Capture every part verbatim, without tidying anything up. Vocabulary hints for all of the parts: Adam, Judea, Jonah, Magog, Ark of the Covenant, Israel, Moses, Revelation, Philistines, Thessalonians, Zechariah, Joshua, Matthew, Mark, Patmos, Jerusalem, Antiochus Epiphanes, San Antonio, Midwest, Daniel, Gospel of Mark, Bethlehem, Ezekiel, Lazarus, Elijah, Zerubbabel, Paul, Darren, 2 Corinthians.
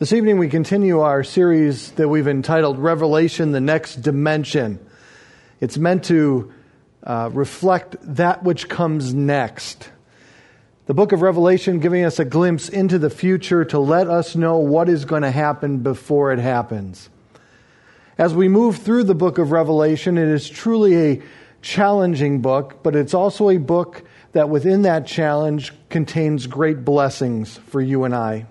This evening we continue our series that we've entitled Revelation, the Next Dimension. It's meant to uh, reflect that which comes next. The book of Revelation giving us a glimpse into the future to let us know what is going to happen before it happens. As we move through the book of Revelation, it is truly a challenging book, but it's also a book that within that challenge contains great blessings for you and I.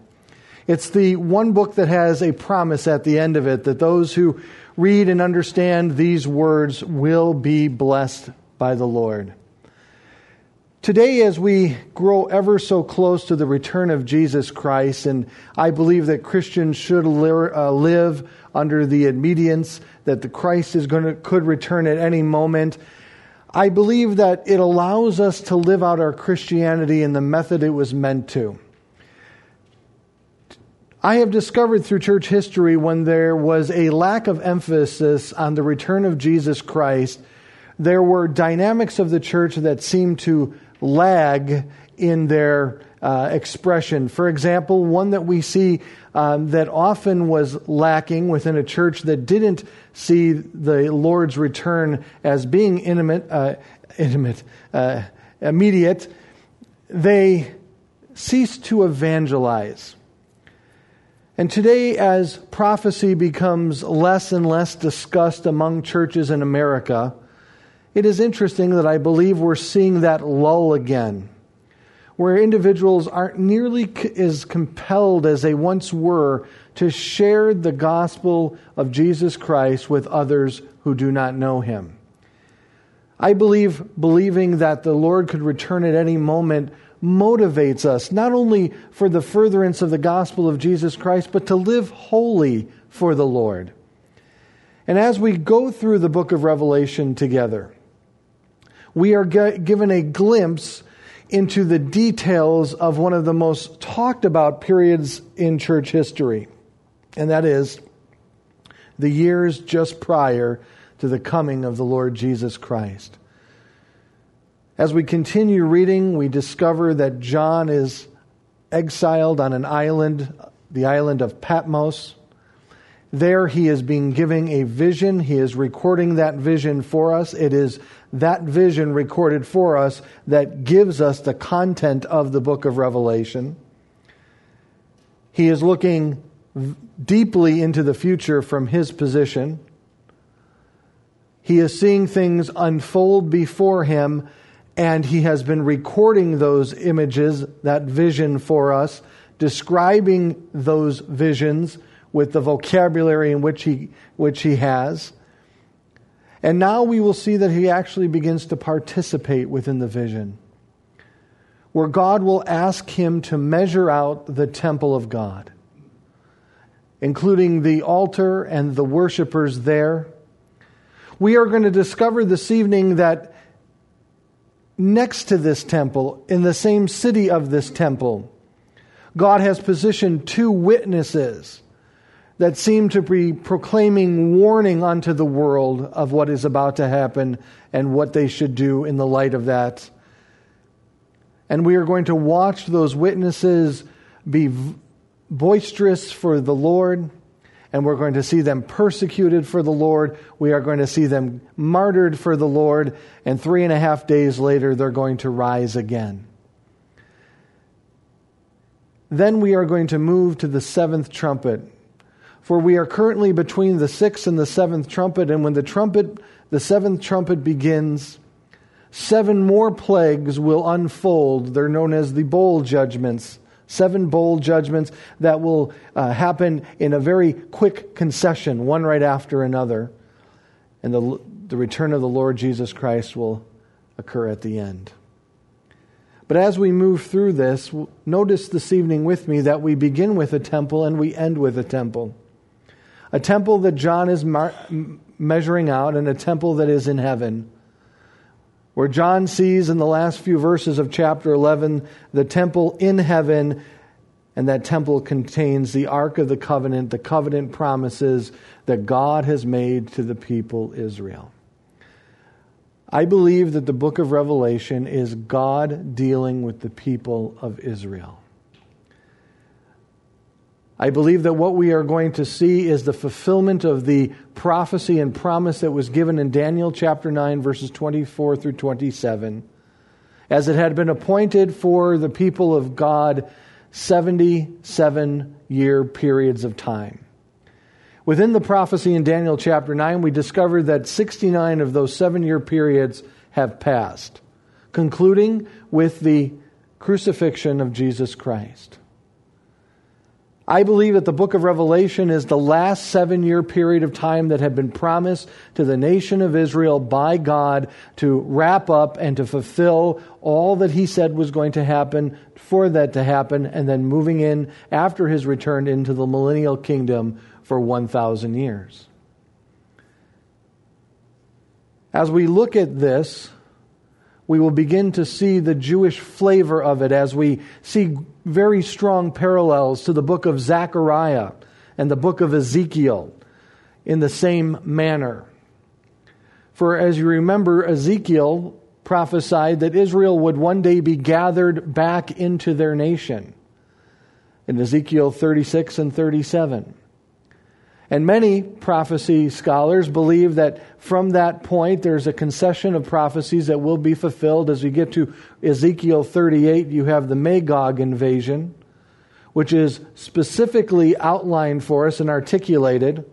It's the one book that has a promise at the end of it that those who read and understand these words will be blessed by the Lord. Today, as we grow ever so close to the return of Jesus Christ, and I believe that Christians should live under the admonience that the Christ is going to could return at any moment, I believe that it allows us to live out our Christianity in the method it was meant to. I have discovered through church history when there was a lack of emphasis on the return of Jesus Christ, there were dynamics of the church that seemed to lag in their uh, expression. For example, one that we see um, that often was lacking within a church that didn't see the Lord's return as being intimate, uh, intimate, uh, immediate, they ceased to evangelize. And today, as prophecy becomes less and less discussed among churches in America, it is interesting that I believe we're seeing that lull again, where individuals aren't nearly as compelled as they once were to share the gospel of Jesus Christ with others who do not know him. I believe believing that the Lord could return at any moment motivates us not only for the furtherance of the gospel of Jesus Christ, but to live wholly for the Lord. And as we go through the book of Revelation together, we are given a glimpse into the details of one of the most talked about periods in church history, and that is the years just prior to the coming of the Lord Jesus Christ. As we continue reading, we discover that John is exiled on an island, the island of Patmos. There he is being given a vision. He is recording that vision for us. It is that vision recorded for us that gives us the content of the book of Revelation. He is looking deeply into the future from his position. He is seeing things unfold before him, and he has been recording those images, that vision for us, describing those visions with the vocabulary in which he which he has. And now we will see that he actually begins to participate within the vision, where God will ask him to measure out the temple of God, including the altar and the worshipers there. We are going to discover this evening that next to this temple, in the same city of this temple, God has positioned two witnesses that seem to be proclaiming warning unto the world of what is about to happen and what they should do in the light of that. And we are going to watch those witnesses be boisterous for the Lord, and we're going to see them persecuted for the Lord. We are going to see them martyred for the Lord. And three and a half days later, they're going to rise again. Then we are going to move to the seventh trumpet. For we are currently between the sixth and the seventh trumpet. And when the trumpet, the seventh trumpet begins, seven more plagues will unfold. They're known as the bowl judgments. Seven bowl judgments that will uh, happen in a very quick concession, one right after another. And the, the return of the Lord Jesus Christ will occur at the end. But as we move through this, notice this evening with me that we begin with a temple and we end with a temple. A temple that John is mar- measuring out, and a temple that is in heaven, where John sees in the last few verses of chapter eleven the temple in heaven, and that temple contains the Ark of the Covenant, the covenant promises that God has made to the people Israel. I believe that the book of Revelation is God dealing with the people of Israel. I believe that what we are going to see is the fulfillment of the prophecy and promise that was given in Daniel chapter nine, verses twenty-four through twenty-seven. As it had been appointed for the people of God seventy-seven year periods of time. Within the prophecy in Daniel chapter nine, we discovered that sixty-nine of those seven year periods have passed, concluding with the crucifixion of Jesus Christ. I believe that the book of Revelation is the last seven year period of time that had been promised to the nation of Israel by God to wrap up and to fulfill all that he said was going to happen, for that to happen, and then moving in after his return into the millennial kingdom for one thousand years. As we look at this, we will begin to see the Jewish flavor of it as we see very strong parallels to the book of Zechariah and the book of Ezekiel in the same manner. For as you remember, Ezekiel prophesied that Israel would one day be gathered back into their nation in Ezekiel thirty-six and thirty-seven. And many prophecy scholars believe that from that point there's a concession of prophecies that will be fulfilled. As we get to Ezekiel thirty-eight, you have the Magog invasion, which is specifically outlined for us and articulated.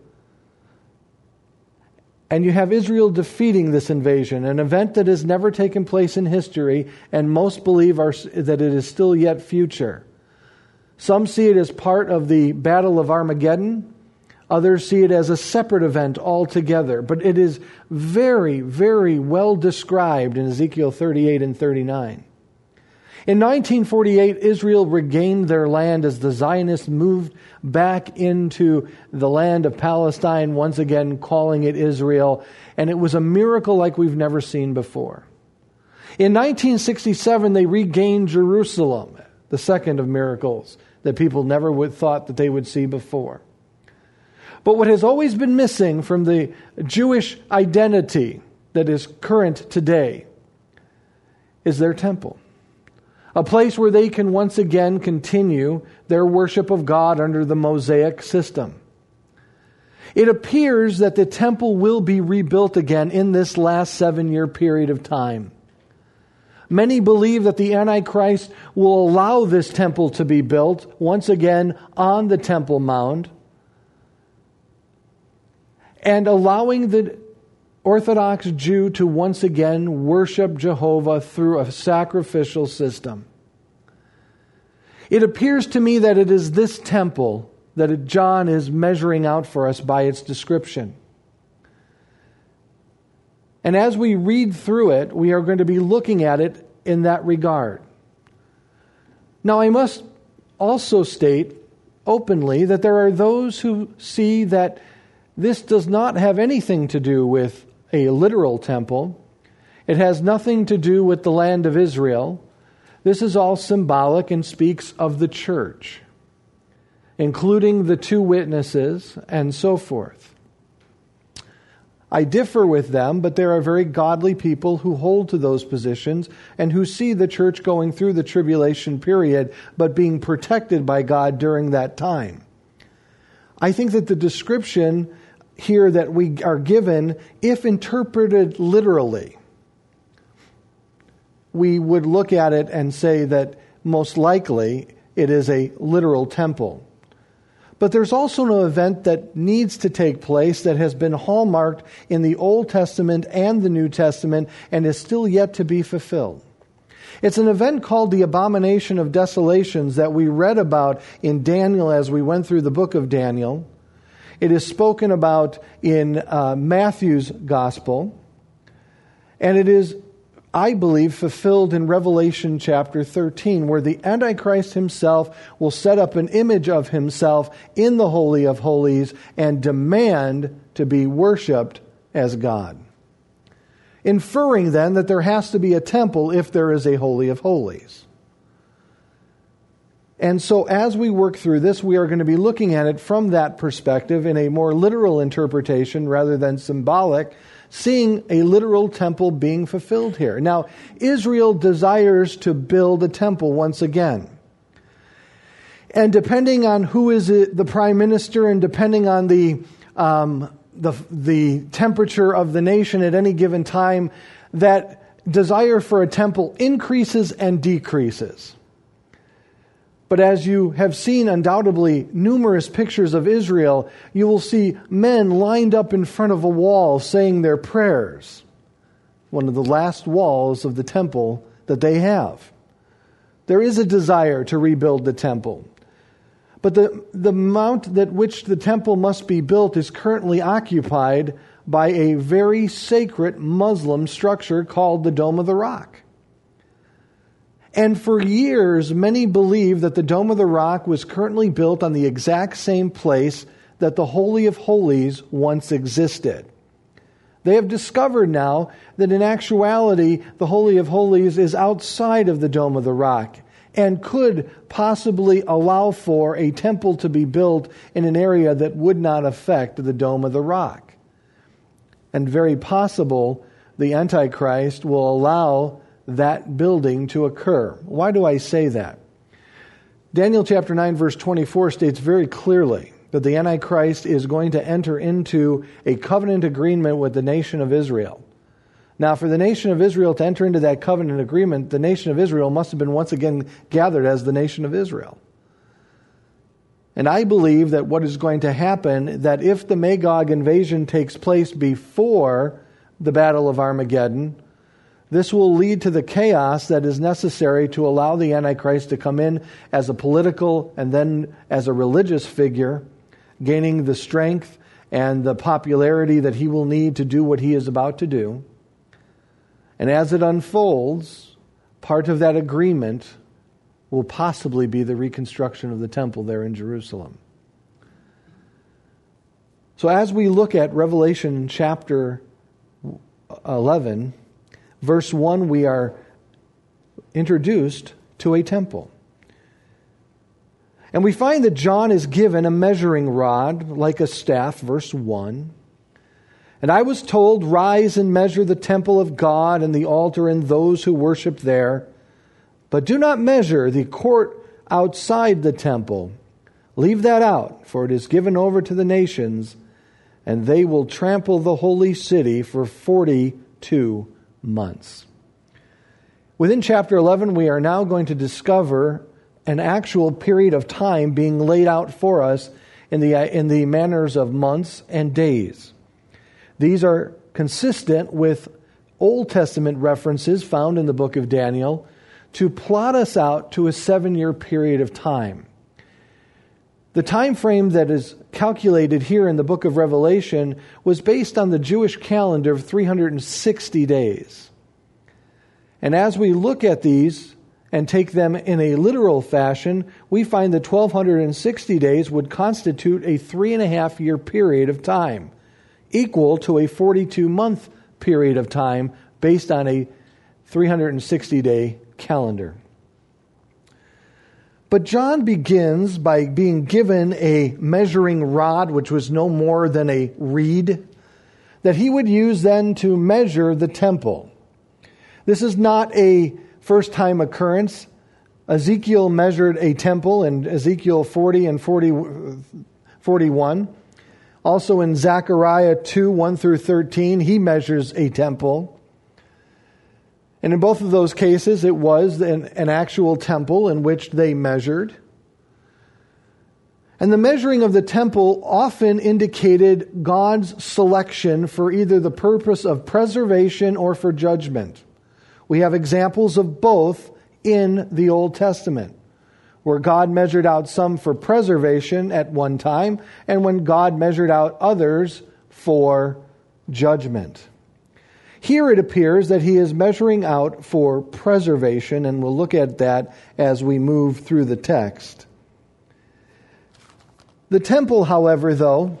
And you have Israel defeating this invasion, an event that has never taken place in history, and most believe are, that it is still yet future. Some see it as part of the Battle of Armageddon. Others see it as a separate event altogether, but it is very, very well described in Ezekiel thirty-eight and thirty-nine. In nineteen forty-eight, Israel regained their land as the Zionists moved back into the land of Palestine, once again calling it Israel, and it was a miracle like we've never seen before. In nineteen sixty-seven, they regained Jerusalem, the second of miracles that people never would thought that they would see before. But what has always been missing from the Jewish identity that is current today is their temple, a place where they can once again continue their worship of God under the Mosaic system. It appears that the temple will be rebuilt again in this last seven year period of time. Many believe that the Antichrist will allow this temple to be built once again on the Temple Mount, and allowing the Orthodox Jew to once again worship Jehovah through a sacrificial system. It appears to me that it is this temple that John is measuring out for us by its description. And as we read through it, we are going to be looking at it in that regard. Now, I must also state openly that there are those who see that this does not have anything to do with a literal temple. It has nothing to do with the land of Israel. This is all symbolic and speaks of the church, including the two witnesses and so forth. I differ with them, but there are very godly people who hold to those positions and who see the church going through the tribulation period, but being protected by God during that time. I think that the description here that we are given, if interpreted literally, we would look at it and say that most likely it is a literal temple. But there's also an event that needs to take place that has been hallmarked in the Old Testament and the New Testament and is still yet to be fulfilled. It's an event called the Abomination of Desolations that we read about in Daniel as we went through the book of Daniel. It is spoken about in uh, Matthew's Gospel. And it is, I believe, fulfilled in Revelation chapter thirteen, where the Antichrist himself will set up an image of himself in the Holy of Holies and demand to be worshipped as God, inferring then that there has to be a temple if there is a Holy of Holies. And so as we work through this, we are going to be looking at it from that perspective in a more literal interpretation rather than symbolic, seeing a literal temple being fulfilled here. Now, Israel desires to build a temple once again. And depending on who is the prime minister and depending on the um, the the temperature of the nation at any given time, that desire for a temple increases and decreases. But as you have seen undoubtedly numerous pictures of Israel, you will see men lined up in front of a wall saying their prayers, one of the last walls of the temple that they have. There is a desire to rebuild the temple. But the, the amount that which the temple must be built is currently occupied by a very sacred Muslim structure called the Dome of the Rock. And for years, many believed that the Dome of the Rock was currently built on the exact same place that the Holy of Holies once existed. They have discovered now that in actuality, the Holy of Holies is outside of the Dome of the Rock and could possibly allow for a temple to be built in an area that would not affect the Dome of the Rock. And very possible the Antichrist will allow that building to occur. Why do I say that? Daniel chapter nine verse twenty-four states very clearly that the Antichrist is going to enter into a covenant agreement with the nation of Israel. Now, for the nation of Israel to enter into that covenant agreement, the nation of Israel must have been once again gathered as the nation of Israel. And I believe that what is going to happen, that if the Magog invasion takes place before the Battle of Armageddon, this will lead to the chaos that is necessary to allow the Antichrist to come in as a political and then as a religious figure, gaining the strength and the popularity that he will need to do what he is about to do. And as it unfolds, part of that agreement will possibly be the reconstruction of the temple there in Jerusalem. So as we look at Revelation chapter eleven, verse one, we are introduced to a temple. And we find that John is given a measuring rod like a staff, verse one. And I was told, rise and measure the temple of God and the altar and those who worship there. But do not measure the court outside the temple. Leave that out, for it is given over to the nations, and they will trample the holy city for forty-two months. Within chapter eleven, we are now going to discover an actual period of time being laid out for us in the, in the manners of months and days. These are consistent with Old Testament references found in the book of Daniel to plot us out to a seven-year period of time. The time frame that is calculated here in the book of Revelation was based on the Jewish calendar of three hundred sixty days. And as we look at these and take them in a literal fashion, we find that one thousand two hundred sixty days would constitute a three-and-a-half-year period of time, equal to a forty-two month period of time based on a three hundred sixty day calendar. But John begins by being given a measuring rod, which was no more than a reed, that he would use then to measure the temple. This is not a first-time occurrence. Ezekiel measured a temple in Ezekiel forty and forty, forty-one. Also in Zechariah two, one through thirteen, he measures a temple. And in both of those cases, it was an, an actual temple in which they measured. And the measuring of the temple often indicated God's selection for either the purpose of preservation or for judgment. We have examples of both in the Old Testament, where God measured out some for preservation at one time, and when God measured out others for judgment. Here it appears that he is measuring out for preservation, and we'll look at that as we move through the text. The temple, however, though,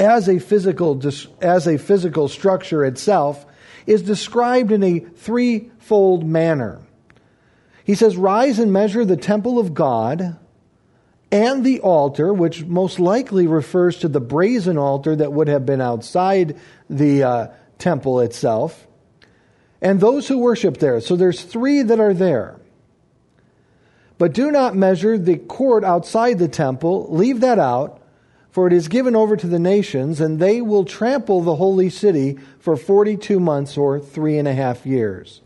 as a physical, as a physical structure itself, is described in a threefold manner. He says, rise and measure the temple of God and the altar, which most likely refers to the brazen altar that would have been outside the uh, temple itself, and those who worship there. So there's three that are there. But do not measure the court outside the temple. Leave that out, for it is given over to the nations, and they will trample the holy city for forty-two months or three and a half years.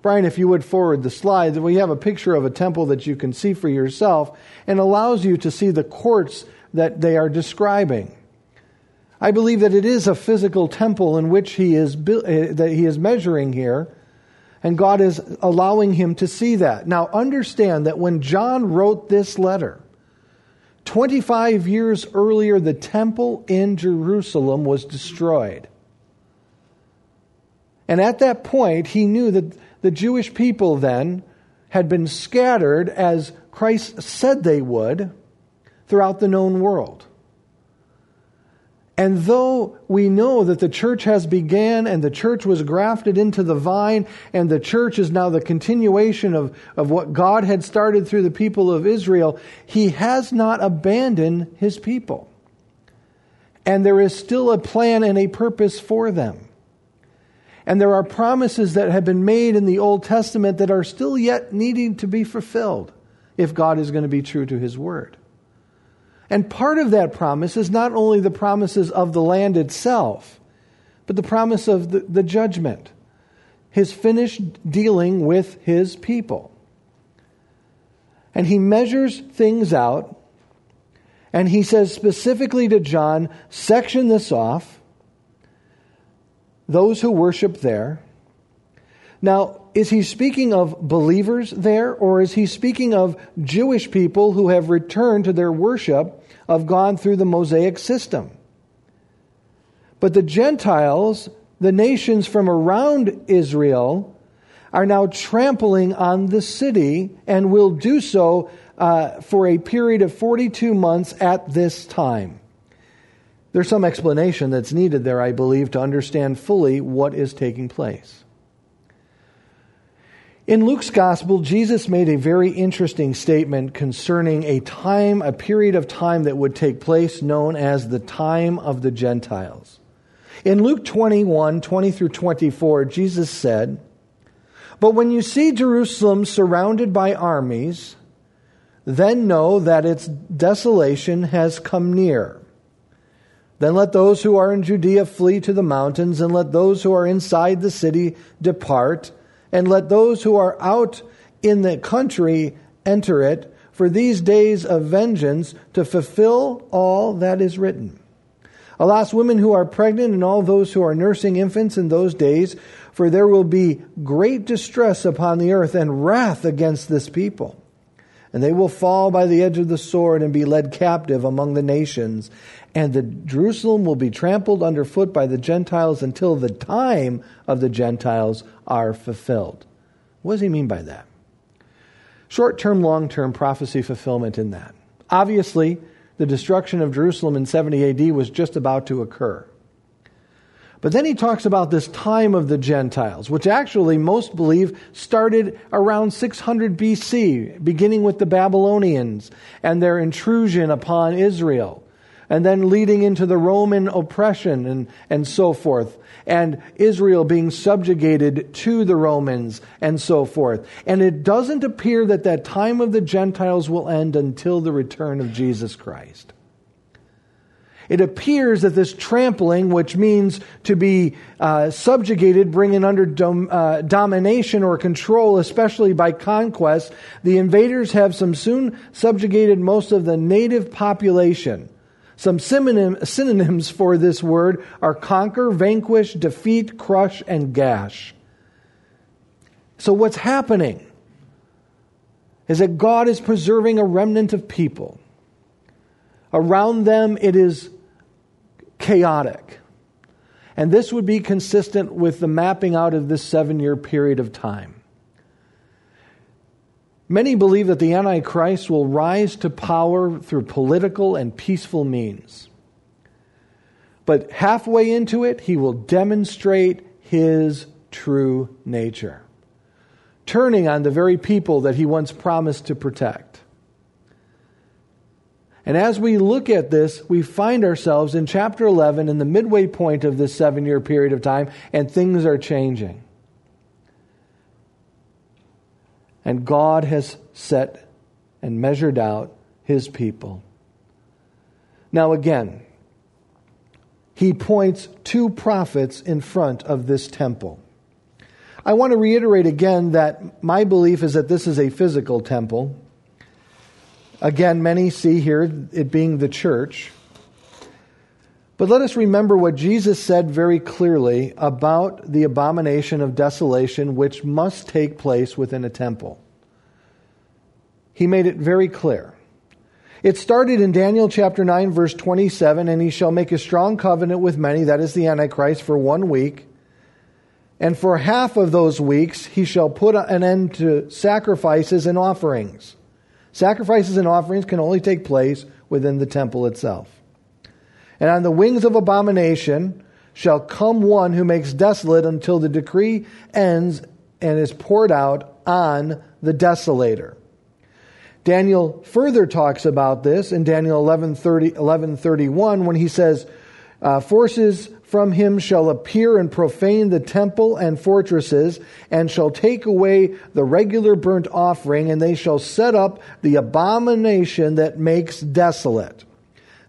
Brian, if you would forward the slides, we have a picture of a temple that you can see for yourself and allows you to see the courts that they are describing. I believe that it is a physical temple in which he is that he is measuring here, and God is allowing him to see that. Now understand that when John wrote this letter, twenty-five years earlier, the temple in Jerusalem was destroyed. And at that point, he knew that the Jewish people then had been scattered, as Christ said they would, throughout the known world. And though we know that the church has began and the church was grafted into the vine, and the church is now the continuation of, of what God had started through the people of Israel, he has not abandoned his people. And there is still a plan and a purpose for them. And there are promises that have been made in the Old Testament that are still yet needing to be fulfilled if God is going to be true to his word. And part of that promise is not only the promises of the land itself, but the promise of the, the judgment, his finished dealing with his people. And he measures things out, and he says specifically to John, section this off, those who worship there. Now, is he speaking of believers there, or is he speaking of Jewish people who have returned to their worship of God through the Mosaic system? But the Gentiles, the nations from around Israel, are now trampling on the city and will do so uh, for a period of forty-two months at this time. There's some explanation that's needed there, I believe, to understand fully what is taking place. In Luke's gospel, Jesus made a very interesting statement concerning a time, a period of time that would take place known as the time of the Gentiles. In Luke twenty-one, twenty through twenty-four, Jesus said, "But when you see Jerusalem surrounded by armies, then know that its desolation has come near. Then let those who are in Judea flee to the mountains, and let those who are inside the city depart, and let those who are out in the country enter it, for these days of vengeance, to fulfill all that is written. Alas, women who are pregnant, and all those who are nursing infants in those days, for there will be great distress upon the earth, and wrath against this people. And they will fall by the edge of the sword, and be led captive among the nations. And the Jerusalem will be trampled underfoot by the Gentiles until the time of the Gentiles are fulfilled." What does he mean by that? Short-term, long-term prophecy fulfillment in that. Obviously, the destruction of Jerusalem in seventy A D was just about to occur. But then he talks about this time of the Gentiles, which actually most believe started around six hundred B C, beginning with the Babylonians and their intrusion upon Israel, and then leading into the Roman oppression and, and so forth, and Israel being subjugated to the Romans and so forth. And it doesn't appear that that time of the Gentiles will end until the return of Jesus Christ. It appears that this trampling, which means to be uh, subjugated, bringing under dom- uh, domination or control, especially by conquest, the invaders have some soon subjugated most of the native population. Some synonym, synonyms for this word are conquer, vanquish, defeat, crush, and gash. So what's happening is that God is preserving a remnant of people. Around them, it is chaotic. And this would be consistent with the mapping out of this seven-year period of time. Many believe that the Antichrist will rise to power through political and peaceful means. But halfway into it, he will demonstrate his true nature, turning on the very people that he once promised to protect. And as we look at this, we find ourselves in chapter eleven in the midway point of this seven-year period of time, and things are changing. And God has set and measured out his people. Now again, he points two prophets in front of this temple. I want to reiterate again that my belief is that this is a physical temple. Again, many see here it being the church. But let us remember what Jesus said very clearly about the abomination of desolation, which must take place within a temple. He made it very clear. It started in Daniel chapter nine, verse twenty-seven, and he shall make a strong covenant with many, that is the Antichrist, for one week. And for half of those weeks, he shall put an end to sacrifices and offerings. Sacrifices and offerings can only take place within the temple itself. And on the wings of abomination shall come one who makes desolate until the decree ends and is poured out on the desolator. Daniel further talks about this in Daniel eleven thirty, eleven thirty-one when he says, uh, forces from him shall appear and profane the temple and fortresses, and shall take away the regular burnt offering, and they shall set up the abomination that makes desolate.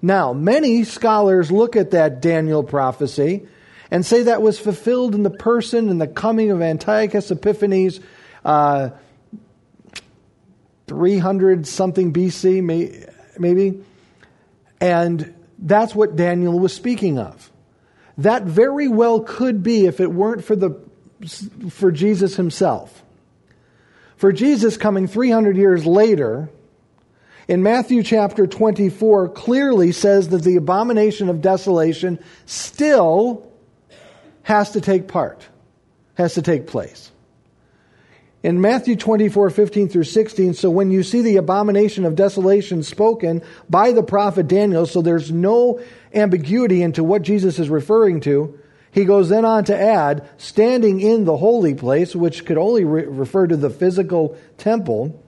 Now, many scholars look at that Daniel prophecy and say that was fulfilled in the person and the coming of Antiochus Epiphanes uh, three hundred something B C, may, maybe. And that's what Daniel was speaking of. That very well could be if it weren't for the for Jesus himself. For Jesus coming three hundred years later, in Matthew chapter twenty-four, clearly says that the abomination of desolation still has to take part, has to take place. In Matthew twenty-four, fifteen through sixteen, so when you see the abomination of desolation spoken by the prophet Daniel, so there's no ambiguity into what Jesus is referring to, he goes then on to add, standing in the holy place, which could only re- refer to the physical temple,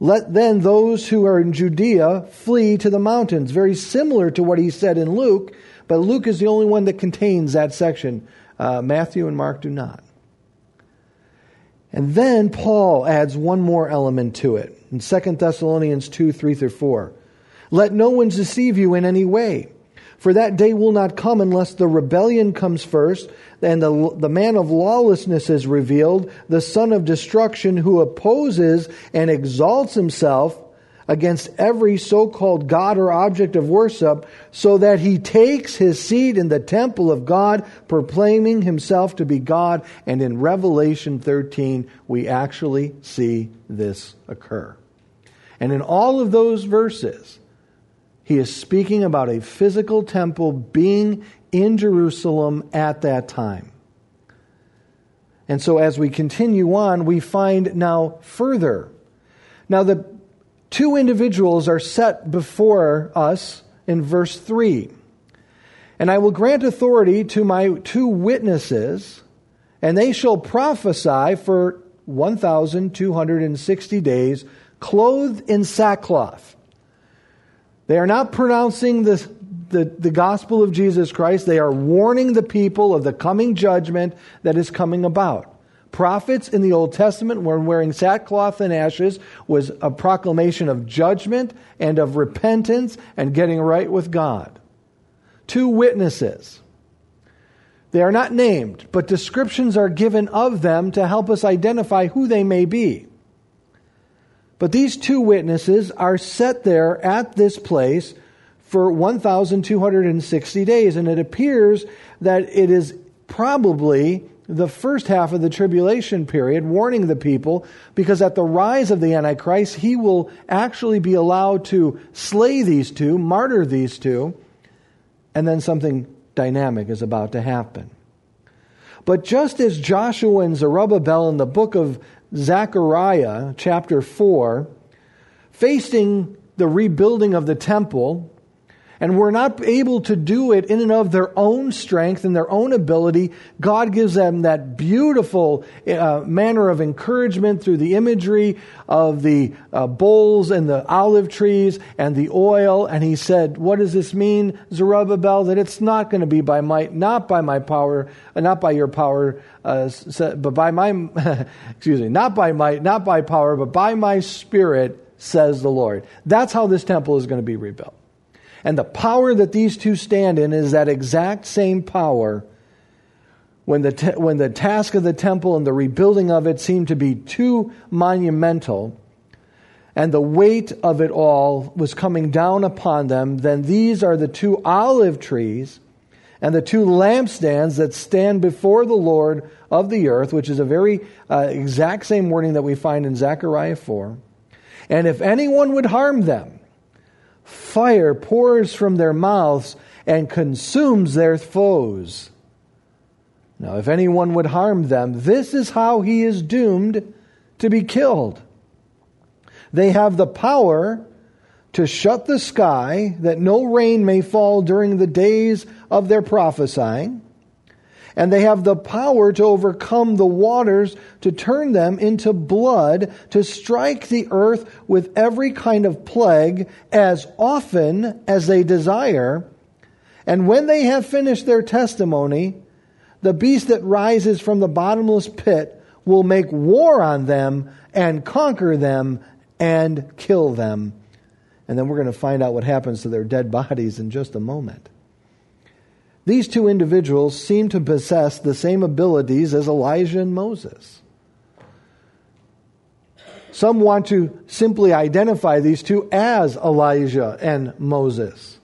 let then those who are in Judea flee to the mountains. Very similar to what he said in Luke, but Luke is the only one that contains that section. Uh, Matthew and Mark do not. And then Paul adds one more element to it in Second Thessalonians two, three through four. Let no one deceive you in any way, for that day will not come unless the rebellion comes first, and the, the man of lawlessness is revealed, the son of destruction, who opposes and exalts himself against every so-called God or object of worship, so that he takes his seat in the temple of God, proclaiming himself to be God. And in Revelation thirteen, we actually see this occur. And in all of those verses, he is speaking about a physical temple being in Jerusalem at that time. And so as we continue on, we find now further. Now the two individuals are set before us in verse three. And I will grant authority to my two witnesses, and they shall prophesy for one thousand two hundred sixty days, clothed in sackcloth. They are not pronouncing the, the, the gospel of Jesus Christ. They are warning the people of the coming judgment that is coming about. Prophets in the Old Testament were wearing sackcloth and ashes, was a proclamation of judgment and of repentance and getting right with God. Two witnesses. They are not named, but descriptions are given of them to help us identify who they may be. But these two witnesses are set there at this place for one thousand two hundred sixty days. And it appears that it is probably the first half of the tribulation period, warning the people, because at the rise of the Antichrist, he will actually be allowed to slay these two, martyr these two, and then something dynamic is about to happen. But just as Joshua and Zerubbabel in the book of Zechariah chapter four, facing the rebuilding of the temple, and were not able to do it in and of their own strength and their own ability, God gives them that beautiful uh, manner of encouragement through the imagery of the uh, bowls and the olive trees and the oil. And he said, what does this mean, Zerubbabel? That it's not going to be by might, not by my power, not by your power, uh, but by my, excuse me, not by might, not by power, but by my spirit, says the Lord. That's how this temple is going to be rebuilt. And the power that these two stand in is that exact same power when the, te- when the task of the temple and the rebuilding of it seemed to be too monumental and the weight of it all was coming down upon them, then these are the two olive trees and the two lampstands that stand before the Lord of the earth, which is a very uh, exact same wording that we find in Zechariah four. And if anyone would harm them, fire pours from their mouths and consumes their foes. Now, if anyone would harm them, this is how he is doomed to be killed. They have the power to shut the sky that no rain may fall during the days of their prophesying. And they have the power to overcome the waters, to turn them into blood, to strike the earth with every kind of plague as often as they desire. And when they have finished their testimony, the beast that rises from the bottomless pit will make war on them and conquer them and kill them. And then we're going to find out what happens to their dead bodies in just a moment. These two individuals seem to possess the same abilities as Elijah and Moses. Some want to simply identify these two as Elijah and Moses.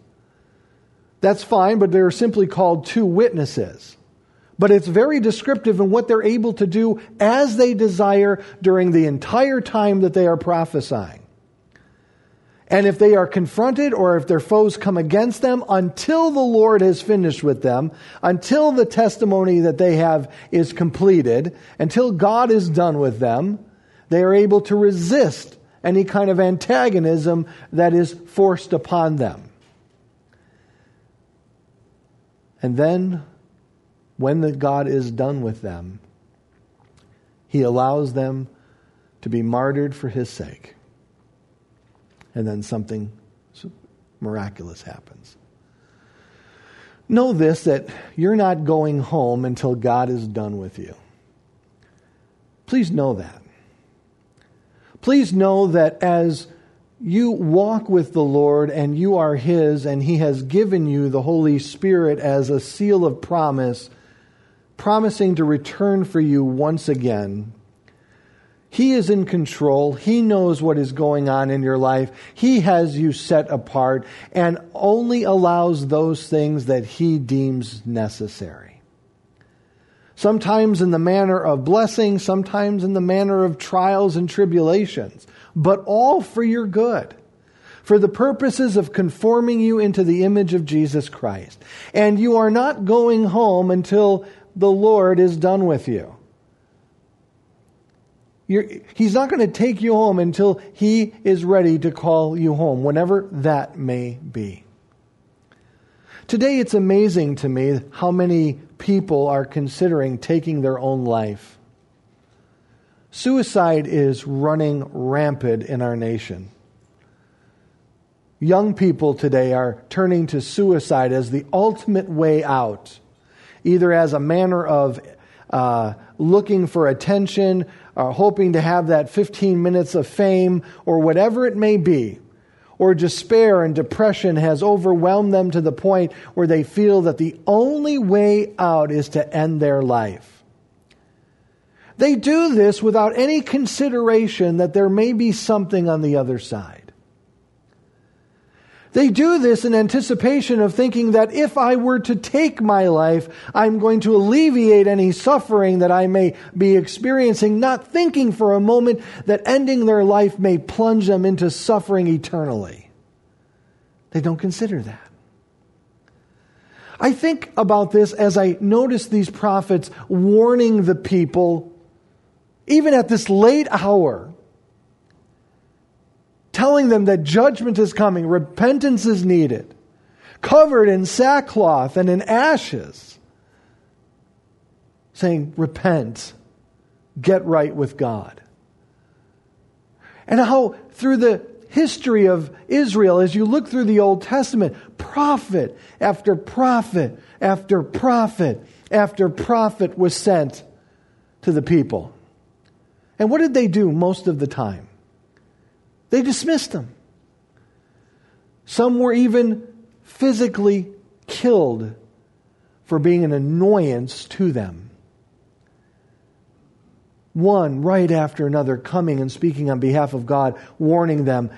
That's fine, but they're simply called two witnesses. But it's very descriptive in what they're able to do as they desire during the entire time that they are prophesying. And if they are confronted or if their foes come against them, until the Lord has finished with them, until the testimony that they have is completed, until God is done with them, they are able to resist any kind of antagonism that is forced upon them. And then, when the God is done with them, He allows them to be martyred for His sake. And then something miraculous happens. Know this, that you're not going home until God is done with you. Please know that. Please know that as you walk with the Lord and you are His and He has given you the Holy Spirit as a seal of promise, promising to return for you once again, He is in control. He knows what is going on in your life. He has you set apart and only allows those things that He deems necessary. Sometimes in the manner of blessing, sometimes in the manner of trials and tribulations, but all for your good, for the purposes of conforming you into the image of Jesus Christ. And you are not going home until the Lord is done with you. You're, he's not going to take you home until He is ready to call you home, whenever that may be. Today it's amazing to me how many people are considering taking their own life. Suicide is running rampant in our nation. Young people today are turning to suicide as the ultimate way out, either as a manner of uh, looking for attention, Uh, hoping to have that fifteen minutes of fame, or whatever it may be, or despair and depression has overwhelmed them to the point where they feel that the only way out is to end their life. They do this without any consideration that there may be something on the other side. They do this in anticipation of thinking that if I were to take my life, I'm going to alleviate any suffering that I may be experiencing, not thinking for a moment that ending their life may plunge them into suffering eternally. They don't consider that. I think about this as I notice these prophets warning the people, even at this late hour, telling them that judgment is coming, repentance is needed, covered in sackcloth and in ashes, saying, repent, get right with God. And how through the history of Israel, as you look through the Old Testament, prophet after prophet after prophet after prophet was sent to the people. And what did they do most of the time? They dismissed them. Some were even physically killed for being an annoyance to them. One right after another coming and speaking on behalf of God, warning them,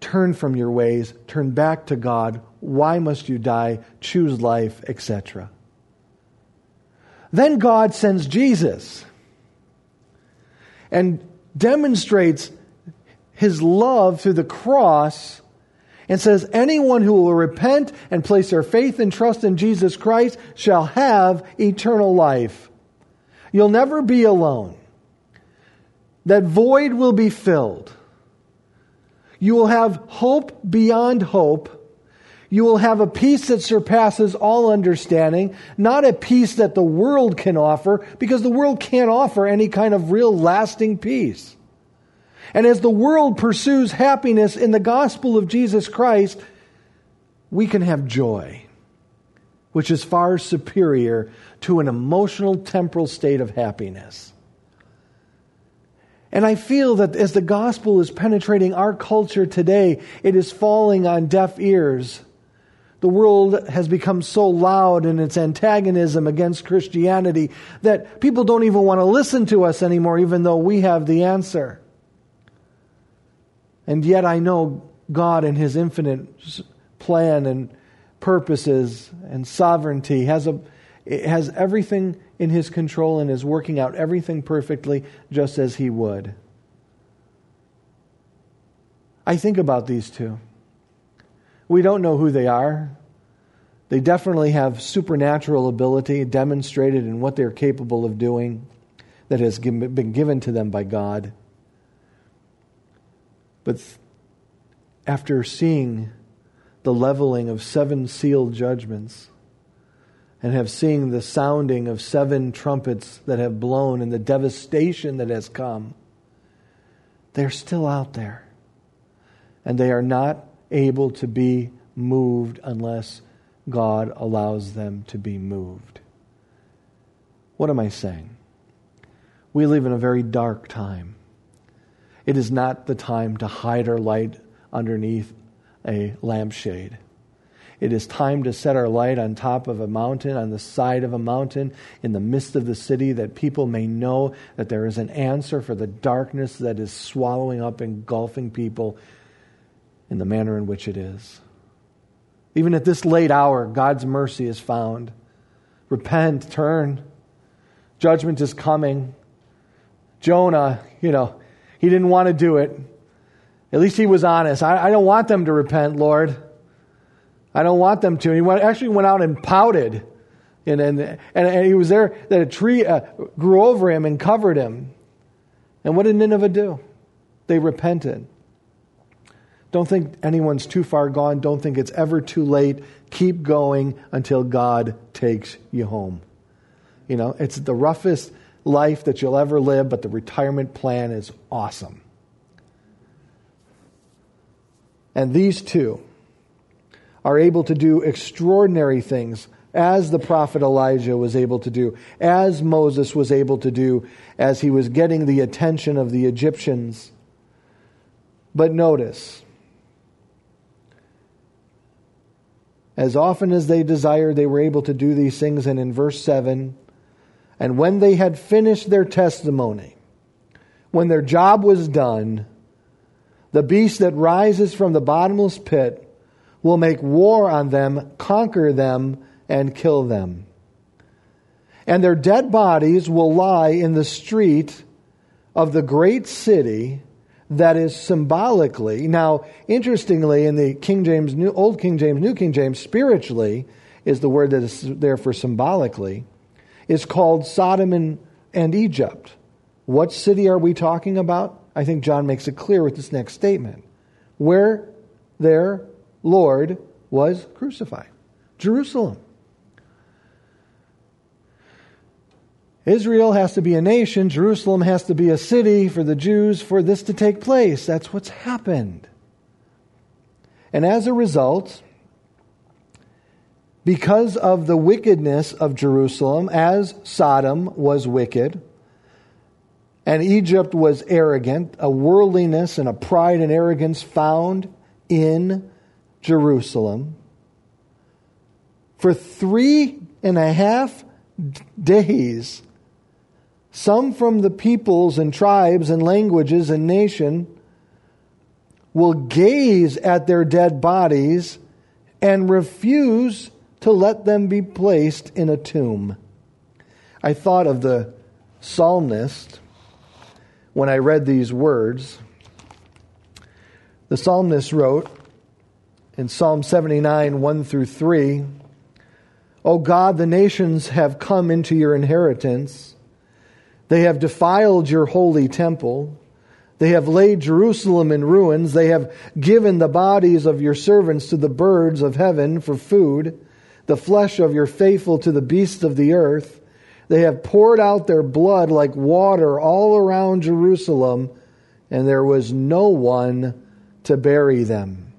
turn from your ways, turn back to God, why must you die, choose life, et cetera. Then God sends Jesus and demonstrates His love through the cross and says, anyone who will repent and place their faith and trust in Jesus Christ shall have eternal life. You'll never be alone. That void will be filled. You will have hope beyond hope. You will have a peace that surpasses all understanding, not a peace that the world can offer, because the world can't offer any kind of real lasting peace. And as the world pursues happiness in the gospel of Jesus Christ, we can have joy, which is far superior to an emotional, temporal state of happiness. And I feel that as the gospel is penetrating our culture today, it is falling on deaf ears. The world has become so loud in its antagonism against Christianity that people don't even want to listen to us anymore, even though we have the answer. And yet I know God in His infinite plan and purposes and sovereignty has a has everything in His control and is working out everything perfectly just as He would. I think about these two. We don't know who they are. They definitely have supernatural ability demonstrated in what they're capable of doing that has been given to them by God. But after seeing the leveling of seven sealed judgments and have seen the sounding of seven trumpets that have blown and the devastation that has come, they're still out there. And they are not able to be moved unless God allows them to be moved. What am I saying? We live in a very dark time. It is not the time to hide our light underneath a lampshade. It is time to set our light on top of a mountain, on the side of a mountain, in the midst of the city, that people may know that there is an answer for the darkness that is swallowing up, engulfing people in the manner in which it is. Even at this late hour, God's mercy is found. Repent, turn. Judgment is coming. Jonah, you know, he didn't want to do it. At least he was honest. I, I don't want them to repent, Lord. I don't want them to. And he went, actually went out and pouted. And, and, and, and he was there that a tree uh, grew over him and covered him. And what did Nineveh do? They repented. Don't think anyone's too far gone. Don't think it's ever too late. Keep going until God takes you home. You know, it's the roughest life that you'll ever live, but the retirement plan is awesome. And these two are able to do extraordinary things, as the prophet Elijah was able to do, as Moses was able to do, as he was getting the attention of the Egyptians. But notice, as often as they desired, they were able to do these things. And in verse seven, and when they had finished their testimony, when their job was done, the beast that rises from the bottomless pit will make war on them, conquer them, and kill them. And their dead bodies will lie in the street of the great city that is symbolically. Now, interestingly, in the King James, New, Old King James, New King James, spiritually is the word that is there for symbolically. It's called Sodom and, and Egypt. What city are we talking about? I think John makes it clear with this next statement. Where their Lord was crucified. Jerusalem. Israel has to be a nation. Jerusalem has to be a city for the Jews for this to take place. That's what's happened. And as a result, because of the wickedness of Jerusalem, as Sodom was wicked, And Egypt was arrogant, a worldliness and a pride and arrogance found in Jerusalem. For three and a half days, some from the peoples and tribes and languages and nation will gaze at their dead bodies and refuse to let them be placed in a tomb. I thought of the psalmist when I read these words. The psalmist wrote in Psalm seventy-nine, one through three, O God, the nations have come into your inheritance. They have defiled your holy temple. They have laid Jerusalem in ruins. They have given the bodies of your servants to the birds of heaven for food, the flesh of your faithful to the beasts of the earth. They have poured out their blood like water all around Jerusalem, and there was no one to bury them.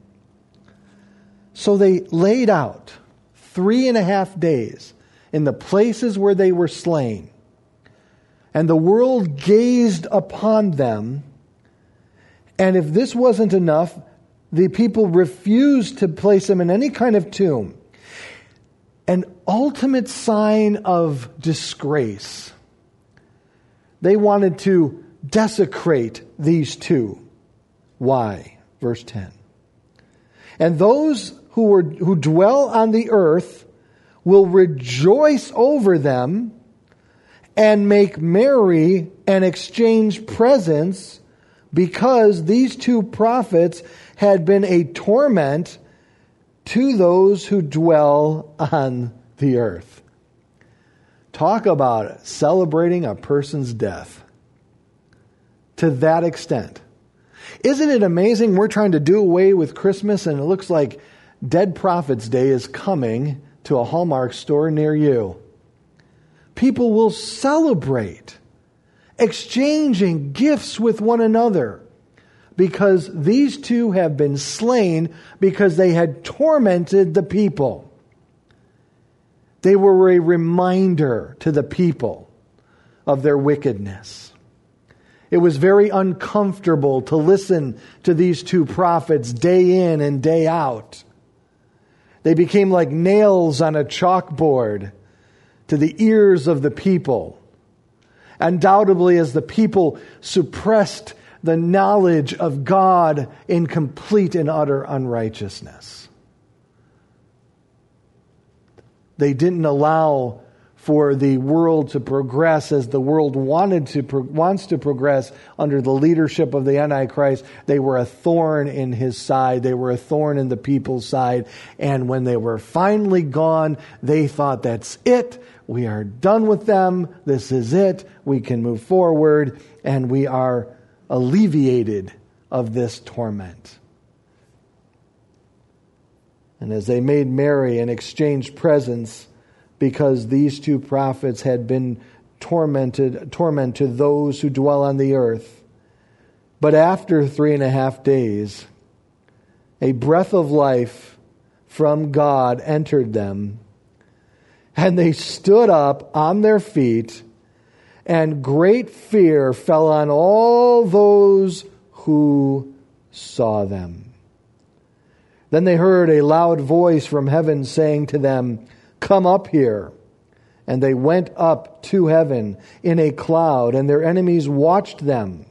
So they laid out three and a half days in the places where they were slain. And the world gazed upon them. And if this wasn't enough, the people refused to place them in any kind of tomb. An ultimate sign of disgrace. They wanted to desecrate these two. Why? Verse ten. And those who were who dwell on the earth will rejoice over them and make merry and exchange presents, because these two prophets had been a torment to those who dwell on the earth. Talk about it, celebrating a person's death. To that extent. Isn't it amazing? We're trying to do away with Christmas, and it looks like Dead Prophets Day is coming to a Hallmark store near you. People will celebrate, exchanging gifts with one another, because these two have been slain because they had tormented the people. They were a reminder to the people of their wickedness. It was very uncomfortable to listen to these two prophets day in and day out. They became like nails on a chalkboard to the ears of the people. Undoubtedly, as the people suppressed the knowledge of God in complete and utter unrighteousness. They didn't allow for the world to progress as the world wanted to pro- wants to progress under the leadership of the Antichrist. They were a thorn in his side. They were a thorn in the people's side. And when they were finally gone, they thought, that's it. We are done with them. This is it. We can move forward. And we are alleviated of this torment. And as they made merry and exchanged presents, because these two prophets had been tormented, tormented those who dwell on the earth. But after three and a half days, a breath of life from God entered them, and they stood up on their feet, and great fear fell on all those who saw them. Then they heard a loud voice from heaven saying to them, Come up here. And they went up to heaven in a cloud, and their enemies watched them.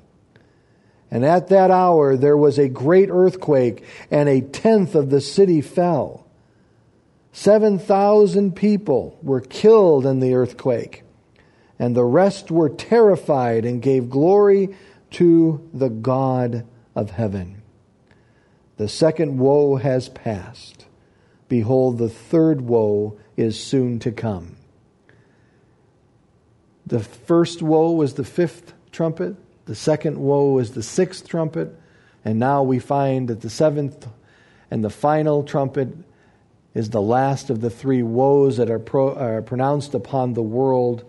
And at that hour there was a great earthquake, and a tenth of the city fell. Seven thousand people were killed in the earthquake, and the rest were terrified and gave glory to the God of heaven. The second woe has passed. Behold, the third woe is soon to come. The first woe was the fifth trumpet. The second woe was the sixth trumpet. And now we find that the seventh and the final trumpet is the last of the three woes that are, pro, are pronounced upon the world.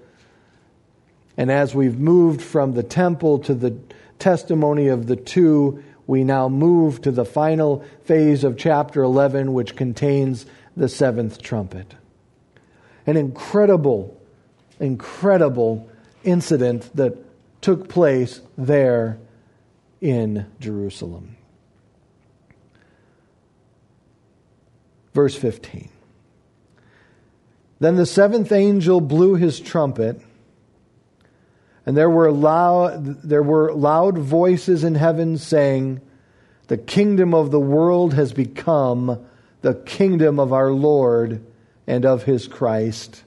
And as we've moved from the temple to the testimony of the two, we now move to the final phase of chapter eleven, which contains the seventh trumpet. An incredible, incredible incident that took place there in Jerusalem. Verse fifteen. Then the seventh angel blew his trumpet, and there were loud, there were loud voices in heaven saying, "The kingdom of the world has become the kingdom of our Lord and of his Christ,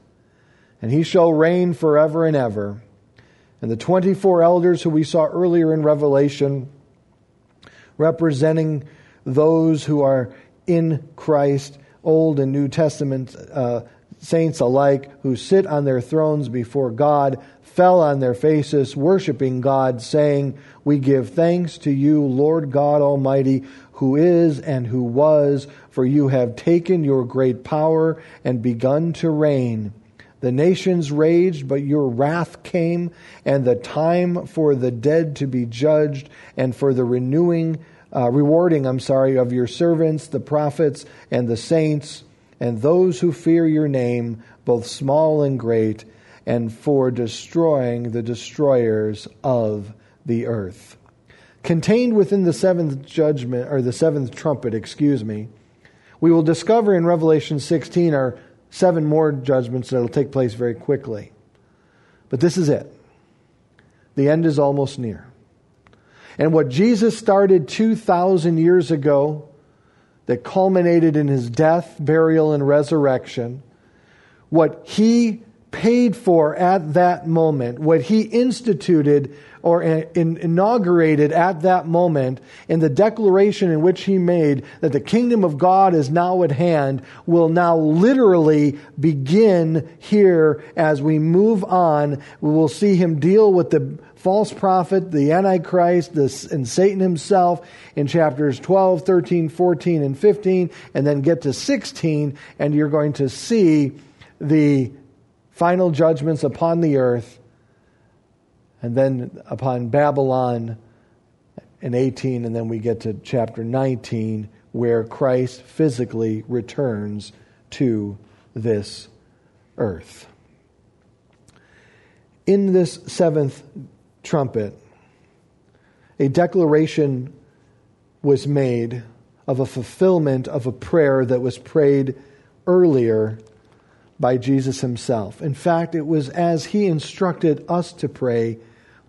and he shall reign forever and ever." And the twenty-four elders who we saw earlier in Revelation, representing those who are in Christ, Old and New Testament uh, saints alike, who sit on their thrones before God, fell on their faces, worshiping God, saying, "We give thanks to you, Lord God Almighty, who is and who was, for you have taken your great power and begun to reign. The nations raged, but your wrath came, and the time for the dead to be judged, and for the renewing, uh, rewarding, I'm sorry, of your servants, the prophets and the saints, and those who fear your name, both small and great, and for destroying the destroyers of the earth." Contained within the seventh judgment, or the seventh trumpet, excuse me, we will discover in Revelation sixteen are seven more judgments that will take place very quickly. But this is it. The end is almost near. And what Jesus started two thousand years ago, that culminated in his death, burial, and resurrection, what he paid for at that moment, what he instituted or inaugurated at that moment, and the declaration in which he made that the kingdom of God is now at hand, will now literally begin here as we move on. We will see him deal with the false prophet, the Antichrist, this, and Satan himself in chapters twelve, thirteen, fourteen, and fifteen, and then get to sixteen, and you're going to see the final judgments upon the earth, and then upon Babylon in eighteen, and then we get to chapter nineteen, where Christ physically returns to this earth. In this seventh trumpet, a declaration was made of a fulfillment of a prayer that was prayed earlier by Jesus himself. In fact, it was as he instructed us to pray,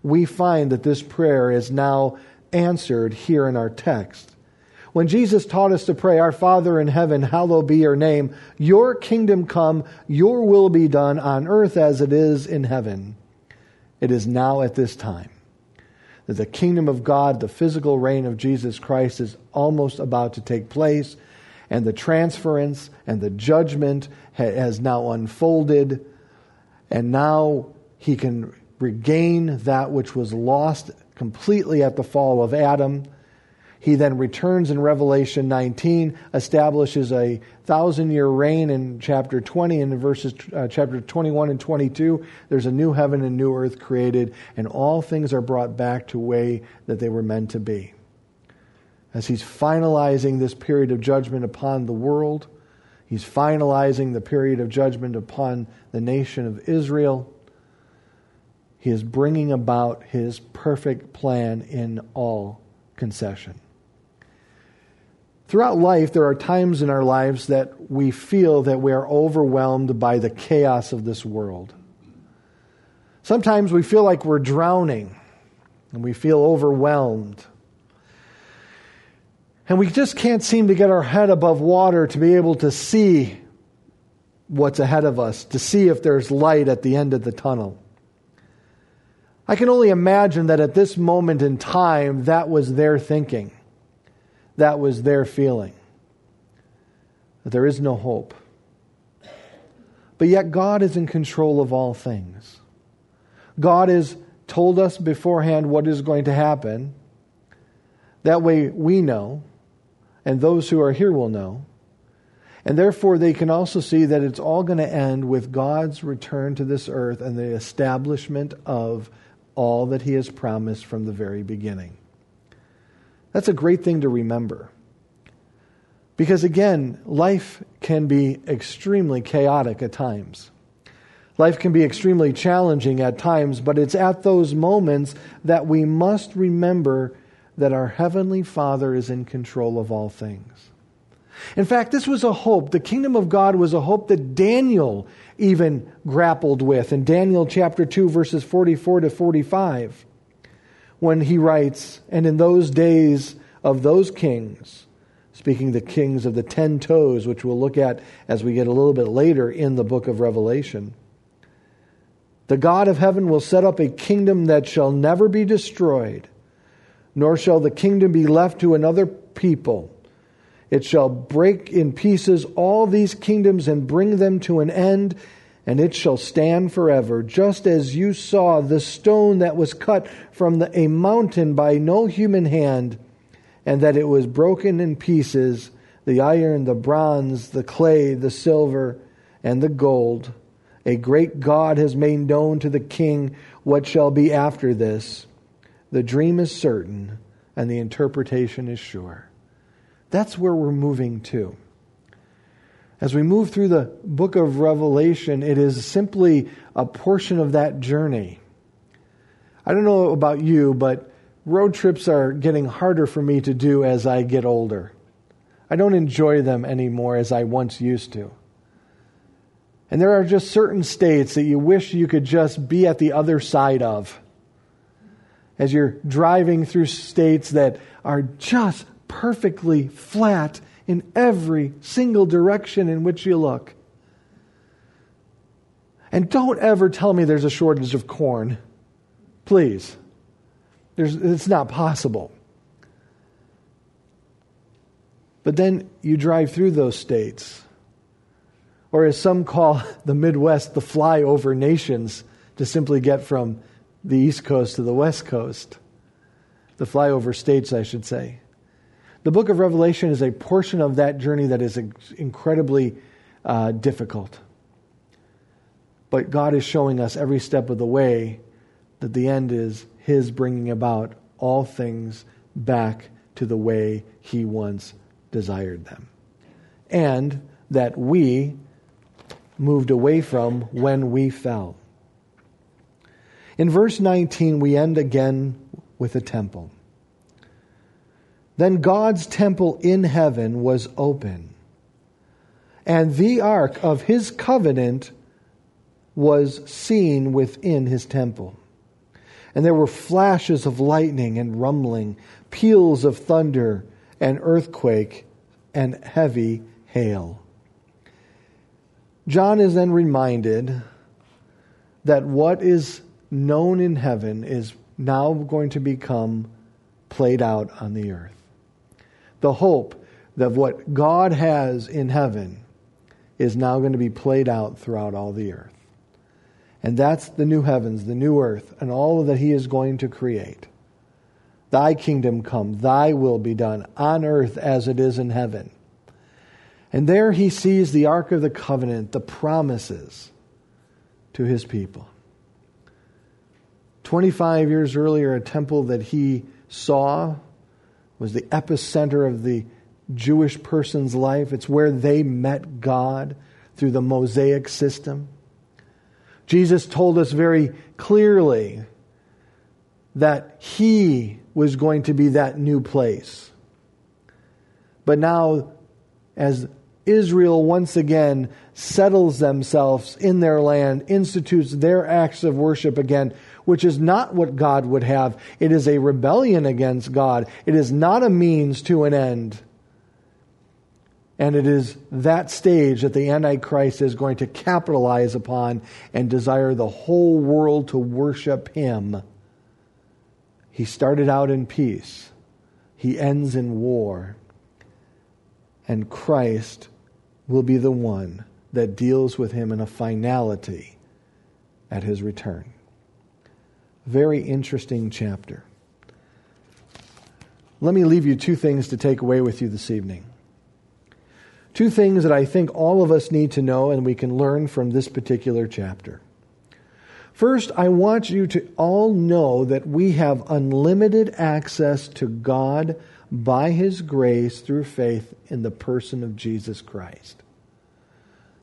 we find that this prayer is now answered here in our text. When Jesus taught us to pray, "Our Father in heaven, hallowed be your name. Your kingdom come, your will be done on earth as it is in heaven." It is now at this time that the kingdom of God, the physical reign of Jesus Christ, is almost about to take place. And the transference and the judgment has now unfolded. And now he can regain that which was lost completely at the fall of Adam. He then returns in Revelation nineteen, establishes a thousand-year reign in chapter twenty, and in verses uh, chapter twenty-one and twenty-two. There's a new heaven and new earth created, and all things are brought back to the way that they were meant to be. As he's finalizing this period of judgment upon the world, he's finalizing the period of judgment upon the nation of Israel. He is bringing about his perfect plan in all concession. Throughout life, there are times in our lives that we feel that we are overwhelmed by the chaos of this world. Sometimes we feel like we're drowning, and we feel overwhelmed. And we just can't seem to get our head above water to be able to see what's ahead of us, to see if there's light at the end of the tunnel. I can only imagine that at this moment in time, that was their thinking. That was their feeling. That there is no hope. But yet God is in control of all things. God has told us beforehand what is going to happen. That way we know, and those who are here will know. And therefore they can also see that it's all going to end with God's return to this earth and the establishment of all that he has promised from the very beginning. That's a great thing to remember. Because again, life can be extremely chaotic at times. Life can be extremely challenging at times, but it's at those moments that we must remember that our Heavenly Father is in control of all things. In fact, this was a hope. The kingdom of God was a hope that Daniel even grappled with in Daniel chapter two, verses forty-four to forty-five, when he writes, "And in those days of those kings," speaking the kings of the ten toes, which we'll look at as we get a little bit later in the book of Revelation, "the God of heaven will set up a kingdom that shall never be destroyed, nor shall the kingdom be left to another people. It shall break in pieces all these kingdoms and bring them to an end, and it shall stand forever. Just as you saw the stone that was cut from the, a mountain by no human hand, and that it was broken in pieces, the iron, the bronze, the clay, the silver, and the gold. A great God has made known to the king what shall be after this. The dream is certain, and the interpretation is sure." That's where we're moving to. As we move through the book of Revelation, it is simply a portion of that journey. I don't know about you, but road trips are getting harder for me to do as I get older. I don't enjoy them anymore as I once used to. And there are just certain states that you wish you could just be at the other side of. As you're driving through states that are just perfectly flat in every single direction in which you look. And don't ever tell me there's a shortage of corn. Please. There's, it's not possible. But then you drive through those states, or as some call the Midwest, the flyover nations, to simply get from the East Coast to the West Coast. The flyover states, I should say. The book of Revelation is a portion of that journey that is incredibly uh, difficult. But God is showing us every step of the way that the end is His bringing about all things back to the way He once desired them, and that we moved away from when we fell. In verse nineteen, we end again with a temple. "Then God's temple in heaven was open, and the ark of His covenant was seen within His temple. And there were flashes of lightning and rumbling, peals of thunder and earthquake and heavy hail." John is then reminded that what is known in heaven is now going to become played out on the earth. The hope that what God has in heaven is now going to be played out throughout all the earth. And that's the new heavens, the new earth, and all that He is going to create. "Thy kingdom come, Thy will be done, on earth as it is in heaven." And there He sees the Ark of the Covenant, the promises to His people. twenty-five years earlier, a temple that he saw was the epicenter of the Jewish person's life. It's where they met God through the Mosaic system. Jesus told us very clearly that He was going to be that new place. But now, as Israel once again settles themselves in their land, institutes their acts of worship again, which is not what God would have. It is a rebellion against God. It is not a means to an end. And it is that stage that the Antichrist is going to capitalize upon and desire the whole world to worship him. He started out in peace. He ends in war. And Christ will be the one that deals with him in a finality at His return. Very interesting chapter. Let me leave you two things to take away with you this evening. Two things that I think all of us need to know and we can learn from this particular chapter. First, I want you to all know that we have unlimited access to God by His grace through faith in the person of Jesus Christ.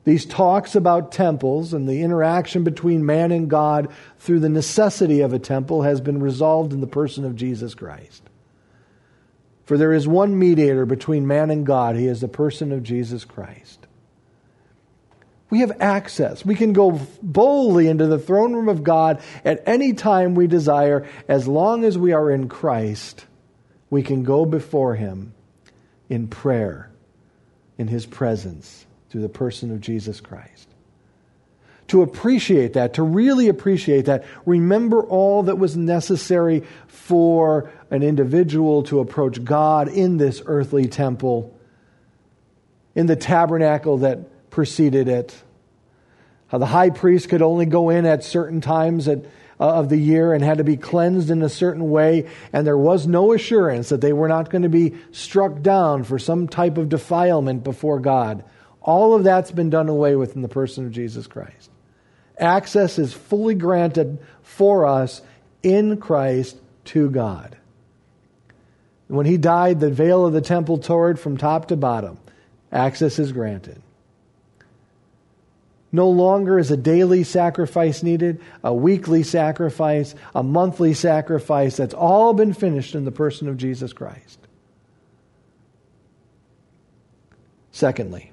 These talks about temples and the interaction between man and God through the necessity of a temple has been resolved in the person of Jesus Christ. For there is one mediator between man and God. He is the person of Jesus Christ. We have access. We can go boldly into the throne room of God at any time we desire. As long as we are in Christ, we can go before Him in prayer, in His presence, through the person of Jesus Christ. To appreciate that, to really appreciate that, remember all that was necessary for an individual to approach God in this earthly temple, in the tabernacle that preceded it, how the high priest could only go in at certain times at, uh, of the year and had to be cleansed in a certain way, and there was no assurance that they were not going to be struck down for some type of defilement before God. All of that's been done away with in the person of Jesus Christ. Access is fully granted for us in Christ to God. When He died, the veil of the temple tore it from top to bottom. Access is granted. No longer is a daily sacrifice needed, a weekly sacrifice, a monthly sacrifice. That's all been finished in the person of Jesus Christ. Secondly,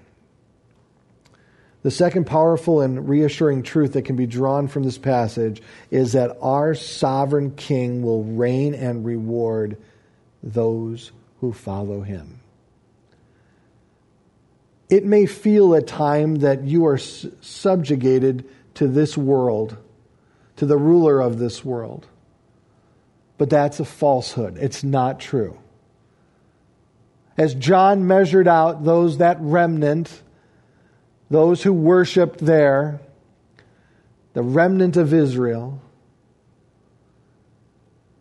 the second powerful and reassuring truth that can be drawn from this passage is that our sovereign King will reign and reward those who follow Him. It may feel at times that you are subjugated to this world, to the ruler of this world. But that's a falsehood. It's not true. As John measured out those, that remnant, those who worshiped there, the remnant of Israel,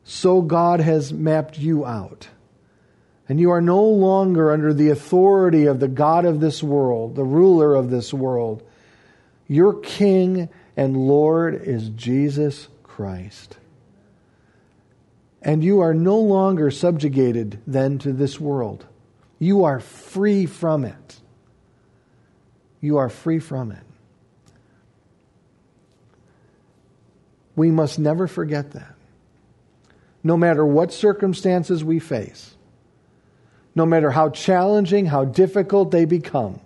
so God has mapped you out. And you are no longer under the authority of the god of this world, the ruler of this world. Your King and Lord is Jesus Christ. And you are no longer subjugated then to this world. You are free from it. You are free from it. We must never forget that. No matter what circumstances we face, no matter how challenging, how difficult they become,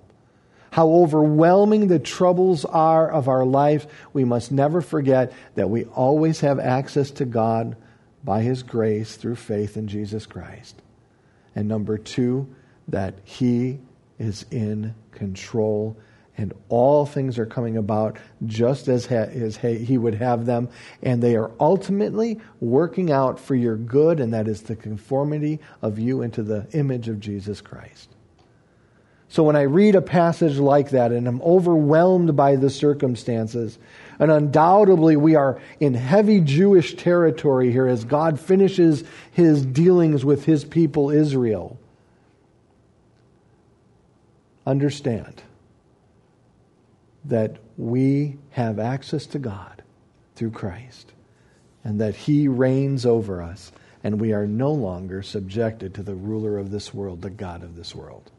how overwhelming the troubles are of our life, we must never forget that we always have access to God by His grace through faith in Jesus Christ. And number two, that He is in control, and all things are coming about just as He would have them, and they are ultimately working out for your good, and that is the conformity of you into the image of Jesus Christ. So when I read a passage like that and I'm overwhelmed by the circumstances, and undoubtedly we are in heavy Jewish territory here as God finishes His dealings with His people Israel, understand that we have access to God through Christ, and that He reigns over us, and we are no longer subjected to the ruler of this world, the god of this world.